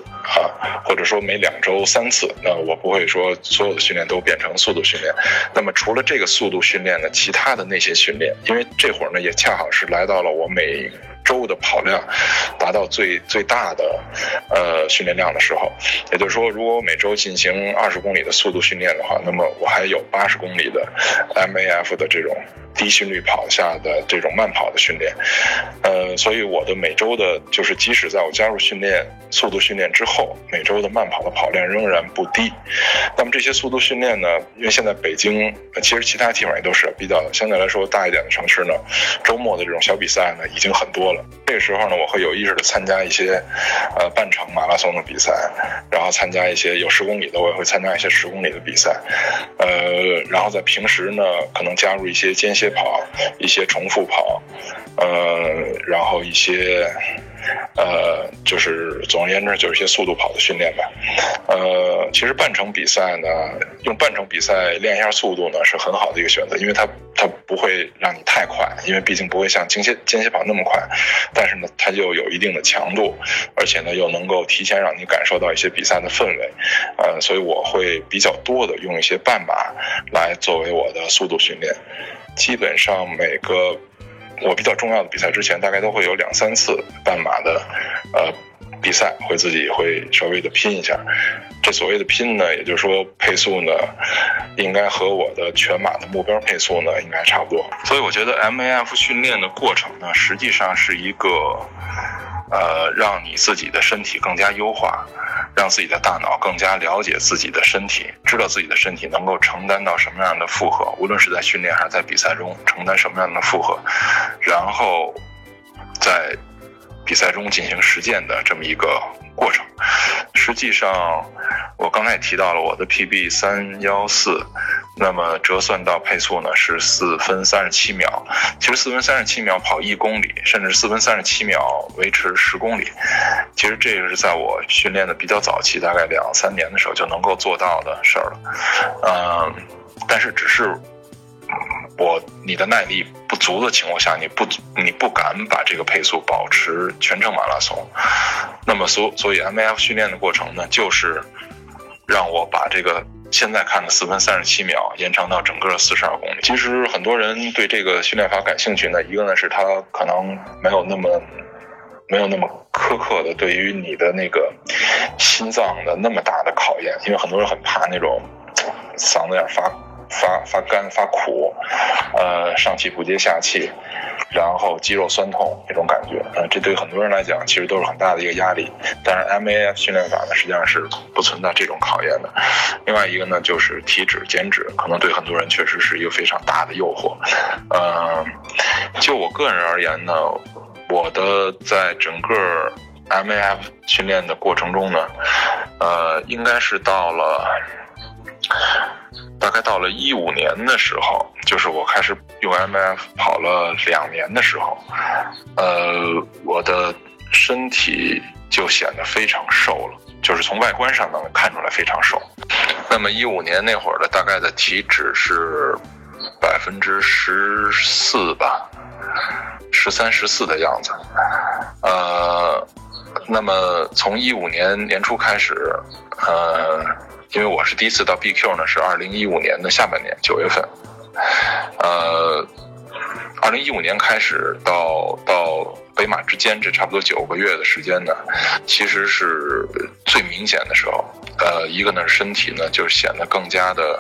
或者说每2周3次。那我不会说所有的训练都变成速度训练。那么除了这个速度训练呢，其他的那些训练，因为这会儿呢也恰好是来到了我每周的跑量达到最大的训练量的时候，也就是说，如果我每周进行20公里的速度训练的话，那么我还有80公里的 MAF 的这种低心率跑下的这种慢跑的训练。所以我的每周的，就是即使在我加入速度训练之后，每周的慢跑的跑量仍然不低。那么这些速度训练呢，因为现在北京其实其他地方也都是比较相对来说大一点的城市呢，周末的这种小比赛呢已经很多了。这个时候呢，我会有意识的参加一些半程马拉松的比赛，然后参加一些有10公里的，我也会参加一些10公里的比赛。然后在平时呢，可能加入一些间歇跑、一些重复跑，然后一些就是总而言之就是一些速度跑的训练吧。其实半程比赛呢，用半程比赛练一下速度呢是很好的一个选择，因为它不会让你太快，因为毕竟不会像间歇跑那么快，但是呢它又有一定的强度，而且呢又能够提前让你感受到一些比赛的氛围。所以我会比较多的用一些半马来作为我的速度训练。基本上每个我比较重要的比赛之前，大概都会有2-3次半马的比赛，会自己会稍微的拼一下。这所谓的拼呢，也就是说配速呢应该和我的全马的目标配速呢应该差不多。所以我觉得 MAF 训练的过程呢，实际上是一个让你自己的身体更加优化，让自己的大脑更加了解自己的身体，知道自己的身体能够承担到什么样的负荷，无论是在训练还是在比赛中承担什么样的负荷，然后在比赛中进行实践的这么一个过程。实际上我刚才也提到了，我的 PB314 那么折算到配速呢是4分37秒。其实4分37秒跑1公里，甚至4分37秒维持10公里，其实这个是在我训练的比较早期，大概2-3年的时候就能够做到的事儿了。但是只是你的耐力不足的情况下，你不敢把这个配速保持全程马拉松。那么所以 MAF 训练的过程呢，就是让我把这个现在看的4分37秒延长到整个42公里。其实很多人对这个训练法感兴趣呢，一个呢是他可能没有那么苛刻的对于你的那个心脏的那么大的考验，因为很多人很怕那种嗓子眼发干发苦，上气不接下气，然后肌肉酸痛这种感觉，这对很多人来讲其实都是很大的一个压力。但是 MAF 训练法呢，实际上是不存在这种考验的。另外一个呢，就是体脂减脂，可能对很多人确实是一个非常大的诱惑。就我个人而言呢，我的在整个 MAF 训练的过程中呢，应该是大概到了2015年的时候，就是我开始用 MAF 跑了2年的时候，我的身体就显得非常瘦了，就是从外观上能看出来非常瘦。那么2015年那会儿的大概的体脂是14%吧，13、14%的样子。那么从15年年初开始，因为我是第一次到 BQ 呢，是2015年的下半年9月份，2015年开始到北马之间，这差不多9个月的时间呢，其实是最明显的时候。一个呢，身体呢就显得更加的，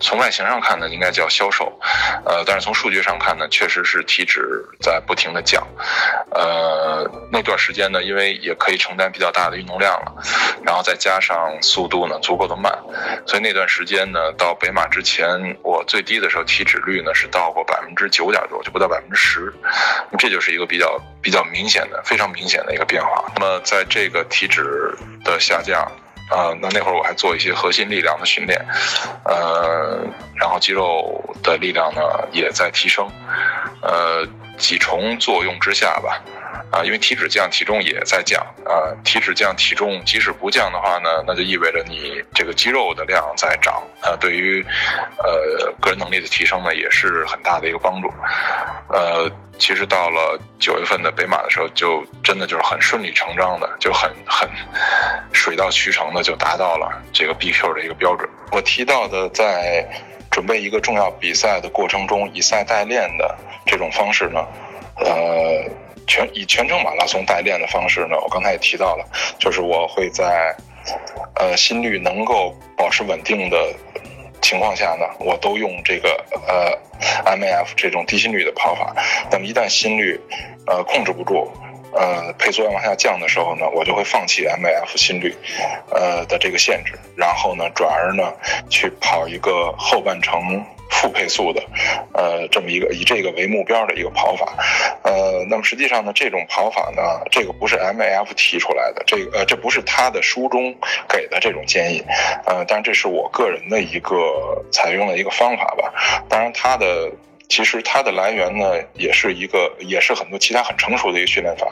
从外形上看呢应该叫消瘦，但是从数据上看呢，确实是体脂在不停的降。那段时间呢，因为也可以承担比较大的运动量了，然后再加上速度呢足够的慢，所以那段时间呢，到北马之前，我最低的时候体脂率呢是到过9%多，就不到10%，这就是一个比较明显的、非常明显的一个变化。那么在这个体脂的下降，那会儿我还做一些核心力量的训练，然后肌肉的力量呢也在提升，几重作用之下吧，因为体脂降，体重也在降，体脂降，体重即使不降的话呢，那就意味着你这个肌肉的量在涨，对于个人能力的提升呢也是很大的一个帮助。其实到了9月份的北马的时候，就真的就是很顺理成章的，就很水到渠成的就达到了这个 BQ 的一个标准。我提到的在准备一个重要比赛的过程中以赛代练的这种方式呢，以全程马拉松代练的方式呢，我刚才也提到了，就是我会在心率能够保持稳定的情况下呢，我都用这个MAF 这种低心率的跑法。那么一旦心率控制不住，配速要往下降的时候呢，我就会放弃 MAF 心率的这个限制，然后呢转而呢去跑一个后半程负配速的这么一个以这个为目标的一个跑法。那么实际上呢，这种跑法呢，这个不是 MAF 提出来的，这个这不是他的书中给的这种建议，但这是我个人的一个采用的一个方法吧。当然其实它的来源呢，也是很多其他很成熟的一个训练法，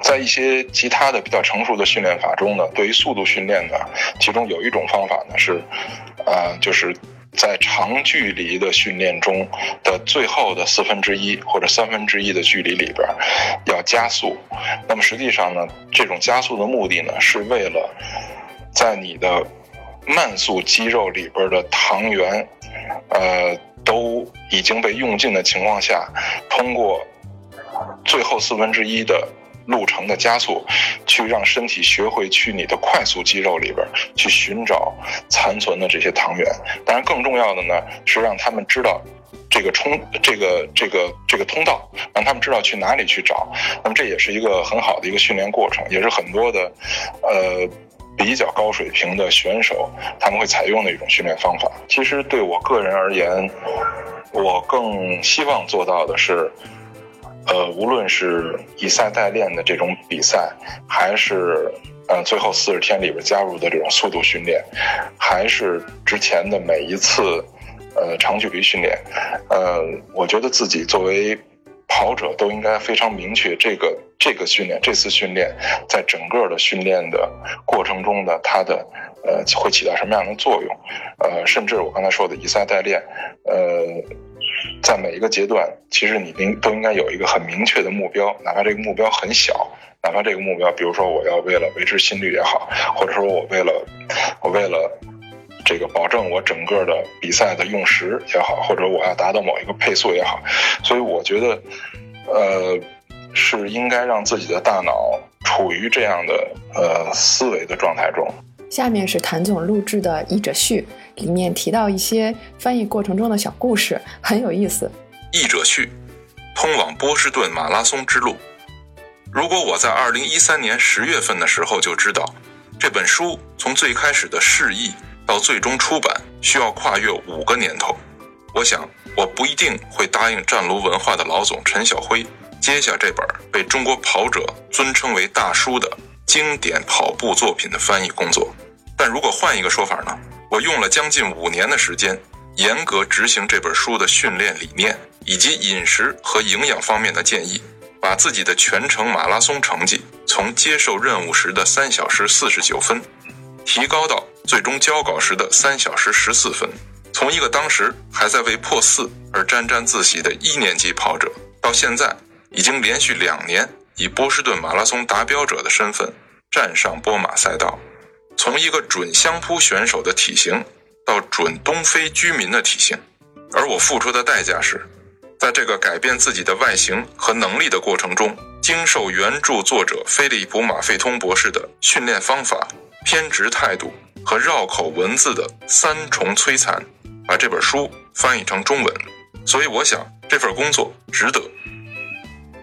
在一些其他的比较成熟的训练法中呢，对于速度训练呢，其中有一种方法呢是，就是在长距离的训练中的最后的1/4或者1/3的距离里边要加速。那么实际上呢，这种加速的目的呢，是为了在你的慢速肌肉里边的糖原都已经被用尽的情况下，通过最后1/4的路程的加速，去让身体学会去你的快速肌肉里边去寻找残存的这些糖原。当然更重要的呢，是让他们知道这个通道，让他们知道去哪里去找。那么这也是一个很好的一个训练过程，也是很多的比较高水平的选手他们会采用的一种训练方法。其实对我个人而言，我更希望做到的是，无论是以赛代练的这种比赛，还是最后40天里边加入的这种速度训练，还是之前的每一次长距离训练，我觉得自己作为跑者都应该非常明确这个训练，这次训练在整个的训练的过程中呢，它的会起到什么样的作用？甚至我刚才说的以赛代练，在每一个阶段，其实你都应该有一个很明确的目标，哪怕这个目标很小，哪怕这个目标，比如说我要为了维持心率也好，或者说我为了这个保证我整个的比赛的用时也好，或者我要达到某一个配速也好。所以我觉得是应该让自己的大脑处于这样的思维的状态中。下面是谭总录制的译者序，里面提到一些翻译过程中的小故事，很有意思。译者序，通往波士顿马拉松之路。如果我在2013年10月份的时候就知道，这本书从最开始的释义到最终出版需要跨越5个年头，我想我不一定会答应战卢文化的老总陈晓辉接下这本被中国跑者尊称为大叔的经典跑步作品的翻译工作。但如果换一个说法呢，我用了将近5年的时间，严格执行这本书的训练理念以及饮食和营养方面的建议，把自己的全程马拉松成绩从接受任务时的3小时49分提高到最终交稿时的3小时14分，从一个当时还在为破4而沾沾自喜的1年级跑者，到现在已经连续2年以波士顿马拉松达标者的身份站上波马赛道。从一个准相扑选手的体型到准东非居民的体型，而我付出的代价是在这个改变自己的外形和能力的过程中，经受原著作者菲利普·马费通博士的训练方法、偏执态度和绕口文字的3重摧残，把这本书翻译成中文。所以我想这份工作值得。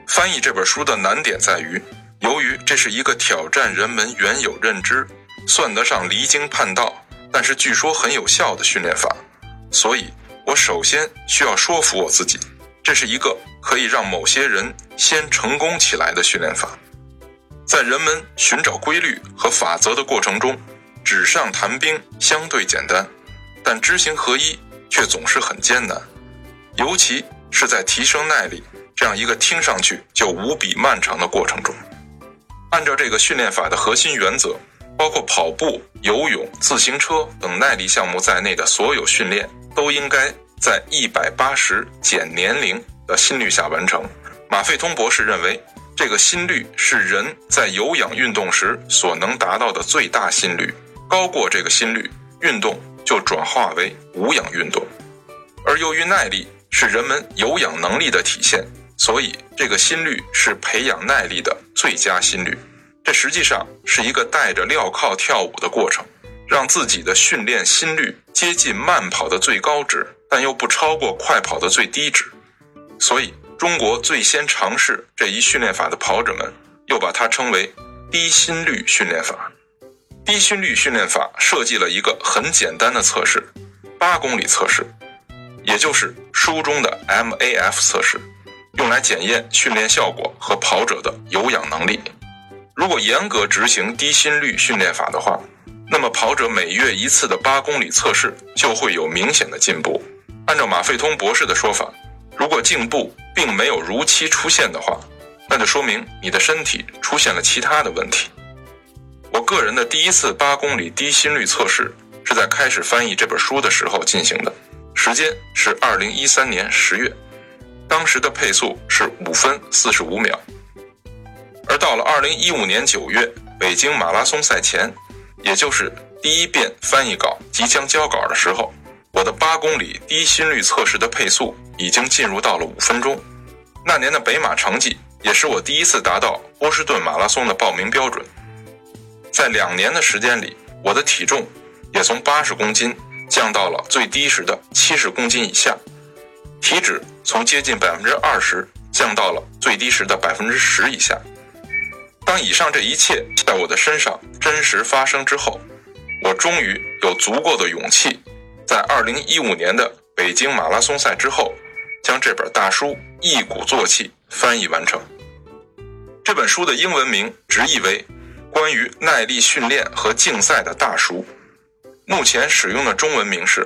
翻译这本书的难点在于，由于这是一个挑战人们原有认知，算得上离经叛道，但是据说很有效的训练法，所以我首先需要说服我自己，这是一个可以让某些人先成功起来的训练法。在人们寻找规律和法则的过程中，纸上谈兵相对简单，但知行合一却总是很艰难，尤其是在提升耐力这样一个听上去就无比漫长的过程中。按照这个训练法的核心原则，包括跑步、游泳、自行车等耐力项目在内的所有训练都应该在180减年龄的心率下完成。马费通博士认为，这个心率是人在有氧运动时所能达到的最大心率，高过这个心率，运动就转化为无氧运动。而由于耐力是人们有氧能力的体现，所以这个心率是培养耐力的最佳心率。这实际上是一个带着镣铐跳舞的过程，让自己的训练心率接近慢跑的最高值，但又不超过快跑的最低值。所以中国最先尝试这一训练法的跑者们又把它称为低心率训练法。低心率训练法设计了一个很简单的测试，8公里测试，也就是书中的 MAF 测试，用来检验训练效果和跑者的有氧能力。如果严格执行低心率训练法的话，那么跑者每月一次的8公里测试就会有明显的进步。按照马费通博士的说法，如果进步并没有如期出现的话，那就说明你的身体出现了其他的问题。我个人的第一次8公里低心率测试是在开始翻译这本书的时候进行的，时间是2013年10月，当时的配速是5分45秒。而到了2015年9月北京马拉松赛前，也就是第一遍翻译稿即将交稿的时候，我的8公里低心率测试的配速已经进入到了5分钟。那年的北马成绩也是我第一次达到波士顿马拉松的报名标准。在2年的时间里，我的体重也从80公斤降到了最低时的70公斤以下，体脂从接近20%降到了最低时的10%以下。当以上这一切在我的身上真实发生之后，我终于有足够的勇气，在2015年的北京马拉松赛之后，将这本大书一鼓作气翻译完成。这本书的英文名直译为《关于耐力训练和竞赛的大书》，目前使用的中文名是《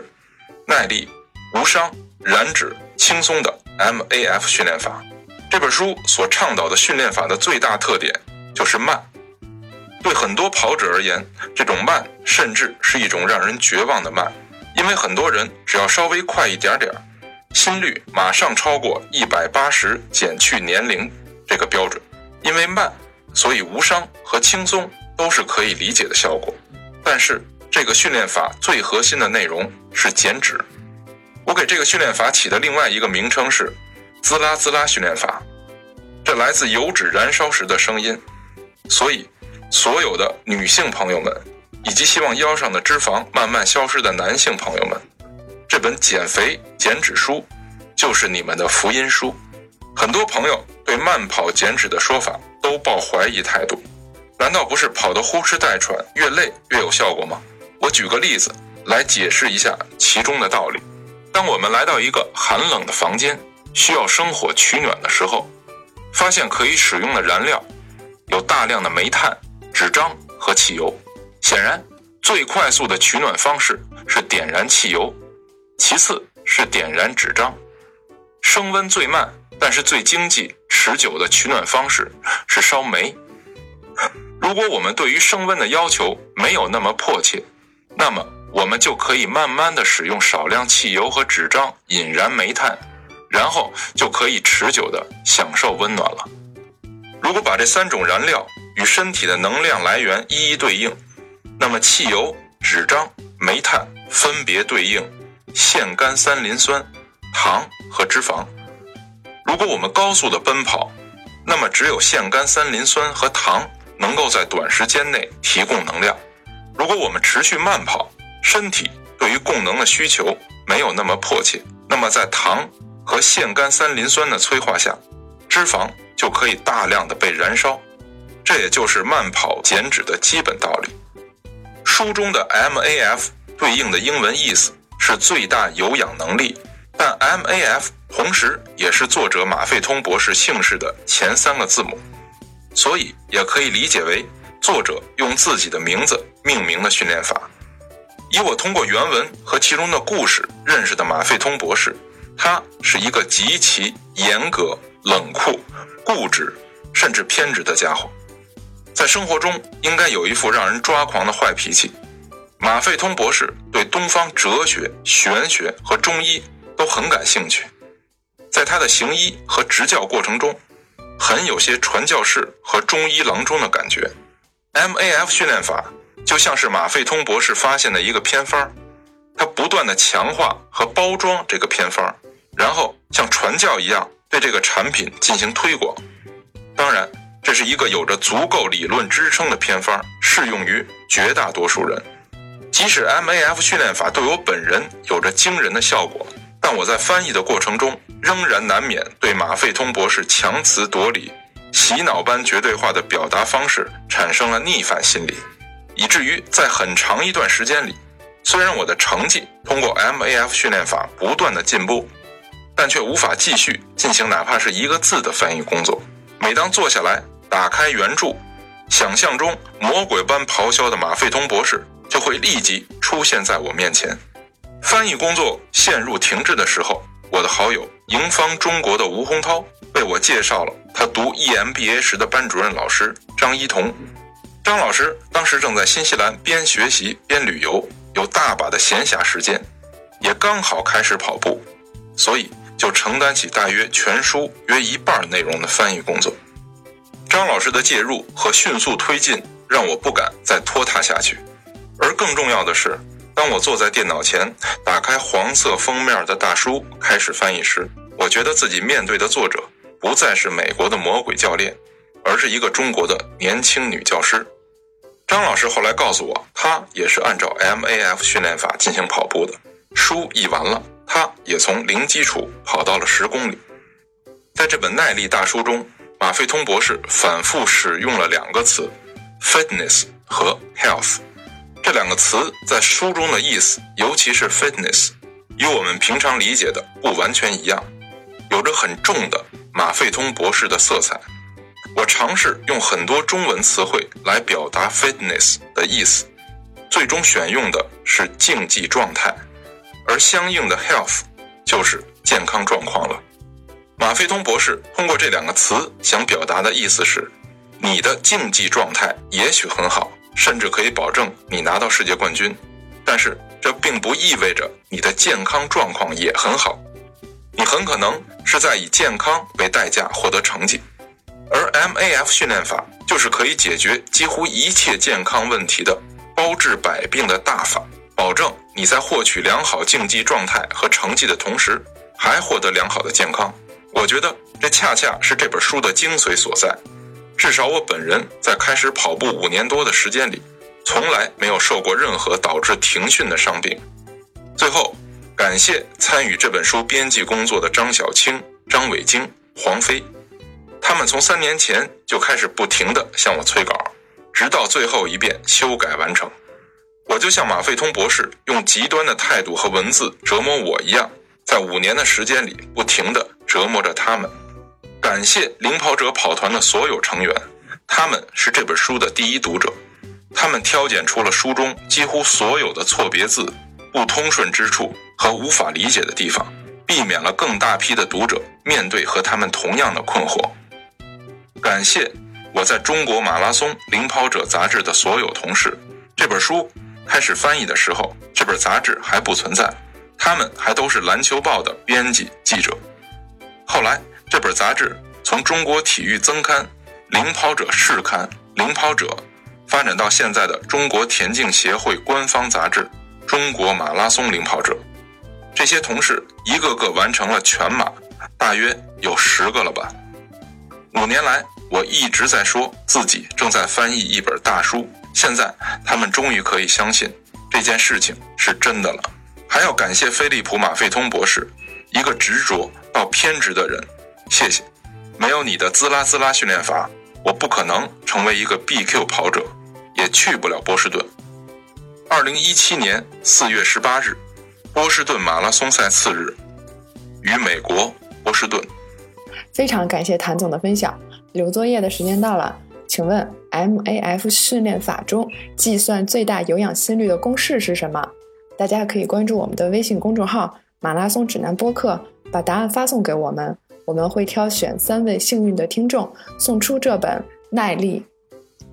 耐力、无伤、燃脂、轻松的 MAF 训练法》。这本书所倡导的训练法的最大特点就是慢。对很多跑者而言，这种慢甚至是一种让人绝望的慢，因为很多人只要稍微快一点点，心率马上超过180减去年龄这个标准。因为慢，所以无伤和轻松都是可以理解的效果。但是这个训练法最核心的内容是减脂。我给这个训练法起的另外一个名称是滋啦滋啦训练法，这来自油脂燃烧时的声音。所以所有的女性朋友们，以及希望腰上的脂肪慢慢消失的男性朋友们，这本减肥减脂书就是你们的福音书。很多朋友对慢跑减脂的说法都抱怀疑态度，难道不是跑得呼哧带喘越累越有效果吗？我举个例子来解释一下其中的道理。当我们来到一个寒冷的房间，需要生火取暖的时候，发现可以使用的燃料有大量的煤炭、纸张和汽油。显然最快速的取暖方式是点燃汽油，其次是点燃纸张。升温最慢但是最经济持久的取暖方式是烧煤。如果我们对于升温的要求没有那么迫切，那么我们就可以慢慢地使用少量汽油和纸张引燃煤炭，然后就可以持久的享受温暖了。如果把这三种燃料与身体的能量来源一一对应，那么汽油、纸张、煤炭分别对应腺苷三磷酸、糖和脂肪。如果我们高速的奔跑，那么只有腺苷三磷酸和糖能够在短时间内提供能量。如果我们持续慢跑，身体对于供能的需求没有那么迫切，那么在糖和腺苷三磷酸的催化下，脂肪就可以大量的被燃烧。这也就是慢跑减脂的基本道理。书中的 MAF 对应的英文意思是最大有氧能力，但 MAF 同时也是作者马费通博士姓氏的前三个字母，所以也可以理解为作者用自己的名字命名的训练法。以我通过原文和其中的故事认识的马费通博士，他是一个极其严格、冷酷、固执甚至偏执的家伙，在生活中应该有一副让人抓狂的坏脾气。马费通博士对东方哲学、玄学和中医都很感兴趣，在他的行医和执教过程中，很有些传教士和中医郎中的感觉。 MAF 训练法就像是马费通博士发现的一个偏方，他不断地强化和包装这个偏方，然后像传教一样对这个产品进行推广。当然，这是一个有着足够理论支撑的偏方，适用于绝大多数人。即使 MAF 训练法对我本人有着惊人的效果，但我在翻译的过程中仍然难免对马费通博士强词夺理、洗脑般绝对化的表达方式产生了逆反心理，以至于在很长一段时间里，虽然我的成绩通过 MAF 训练法不断的进步，但却无法继续进行哪怕是一个字的翻译工作。每当坐下来打开原著，想象中魔鬼般咆哮的马费通博士就会立即出现在我面前。翻译工作陷入停滞的时候，我的好友营方中国的吴洪涛为我介绍了他读 EMBA 时的班主任老师张一桐。张老师当时正在新西兰边学习边旅游，有大把的闲暇时间，也刚好开始跑步，所以就承担起大约全书约一半内容的翻译工作。张老师的介入和迅速推进让我不敢再拖沓下去，而更重要的是，当我坐在电脑前打开黄色封面的大书开始翻译时，我觉得自己面对的作者不再是美国的魔鬼教练，而是一个中国的年轻女教师。张老师后来告诉我，她也是按照 MAF 训练法进行跑步的，书译完了，她也从零基础跑到了10公里。在这本耐力大书中，马费通博士反复使用了两个词 fitness 和 health，这两个词在书中的意思，尤其是 fitness， 与我们平常理解的不完全一样，有着很重的马费通博士的色彩。我尝试用很多中文词汇来表达 fitness 的意思，最终选用的是竞技状态，而相应的 health 就是健康状况了。马费通博士通过这两个词想表达的意思是，你的竞技状态也许很好，甚至可以保证你拿到世界冠军，但是这并不意味着你的健康状况也很好，你很可能是在以健康为代价获得成绩。而 MAF 训练法就是可以解决几乎一切健康问题的包治百病的大法，保证你在获取良好竞技状态和成绩的同时还获得良好的健康。我觉得这恰恰是这本书的精髓所在，至少我本人在开始跑步5年多的时间里，从来没有受过任何导致停训的伤病。最后，感谢参与这本书编辑工作的张小青、张伟京、黄飞，他们从3年前就开始不停地向我催稿，直到最后一遍修改完成。我就像马费通博士用极端的态度和文字折磨我一样，在5年的时间里不停地折磨着他们。感谢领跑者跑团的所有成员，他们是这本书的第一读者，他们挑拣出了书中几乎所有的错别字、不通顺之处和无法理解的地方，避免了更大批的读者面对和他们同样的困惑。感谢我在中国马拉松领跑者杂志的所有同事，这本书开始翻译的时候，这本杂志还不存在，他们还都是篮球报的编辑、记者。后来这本杂志从中国体育增刊、领跑者试刊、领跑者发展到现在的中国田径协会官方杂志中国马拉松领跑者。这些同事一个个完成了全马，大约有10个了吧。5年来我一直在说自己正在翻译一本大书，现在他们终于可以相信这件事情是真的了。还要感谢菲利普·马费通博士，一个执着到偏执的人，谢谢。没有你的滋啦滋啦训练法，我不可能成为一个 BQ 跑者，也去不了波士顿。2017年4月18日，波士顿马拉松赛次日，于美国波士顿。非常感谢谭总的分享，留作业的时间到了。请问 MAF 训练法中计算最大有氧心率的公式是什么？大家可以关注我们的微信公众号马拉松指南播客，把答案发送给我们，我们会挑选3位幸运的听众送出这本耐力、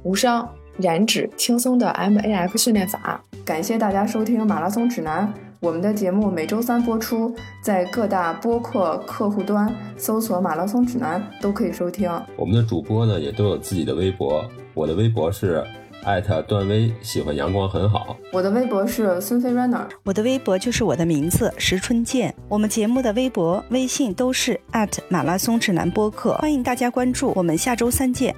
无伤、燃脂、轻松的 MAF 训练法。感谢大家收听马拉松指南，我们的节目每周3播出，在各大播客客户端搜索马拉松指南都可以收听。我们的主播呢也都有自己的微博，我的微博是@段威，喜欢阳光很好。我的微博是孙飞 runner， 我的微博就是我的名字石春健。我们节目的微博、微信都是@马拉松指南播客，欢迎大家关注，我们下周3见。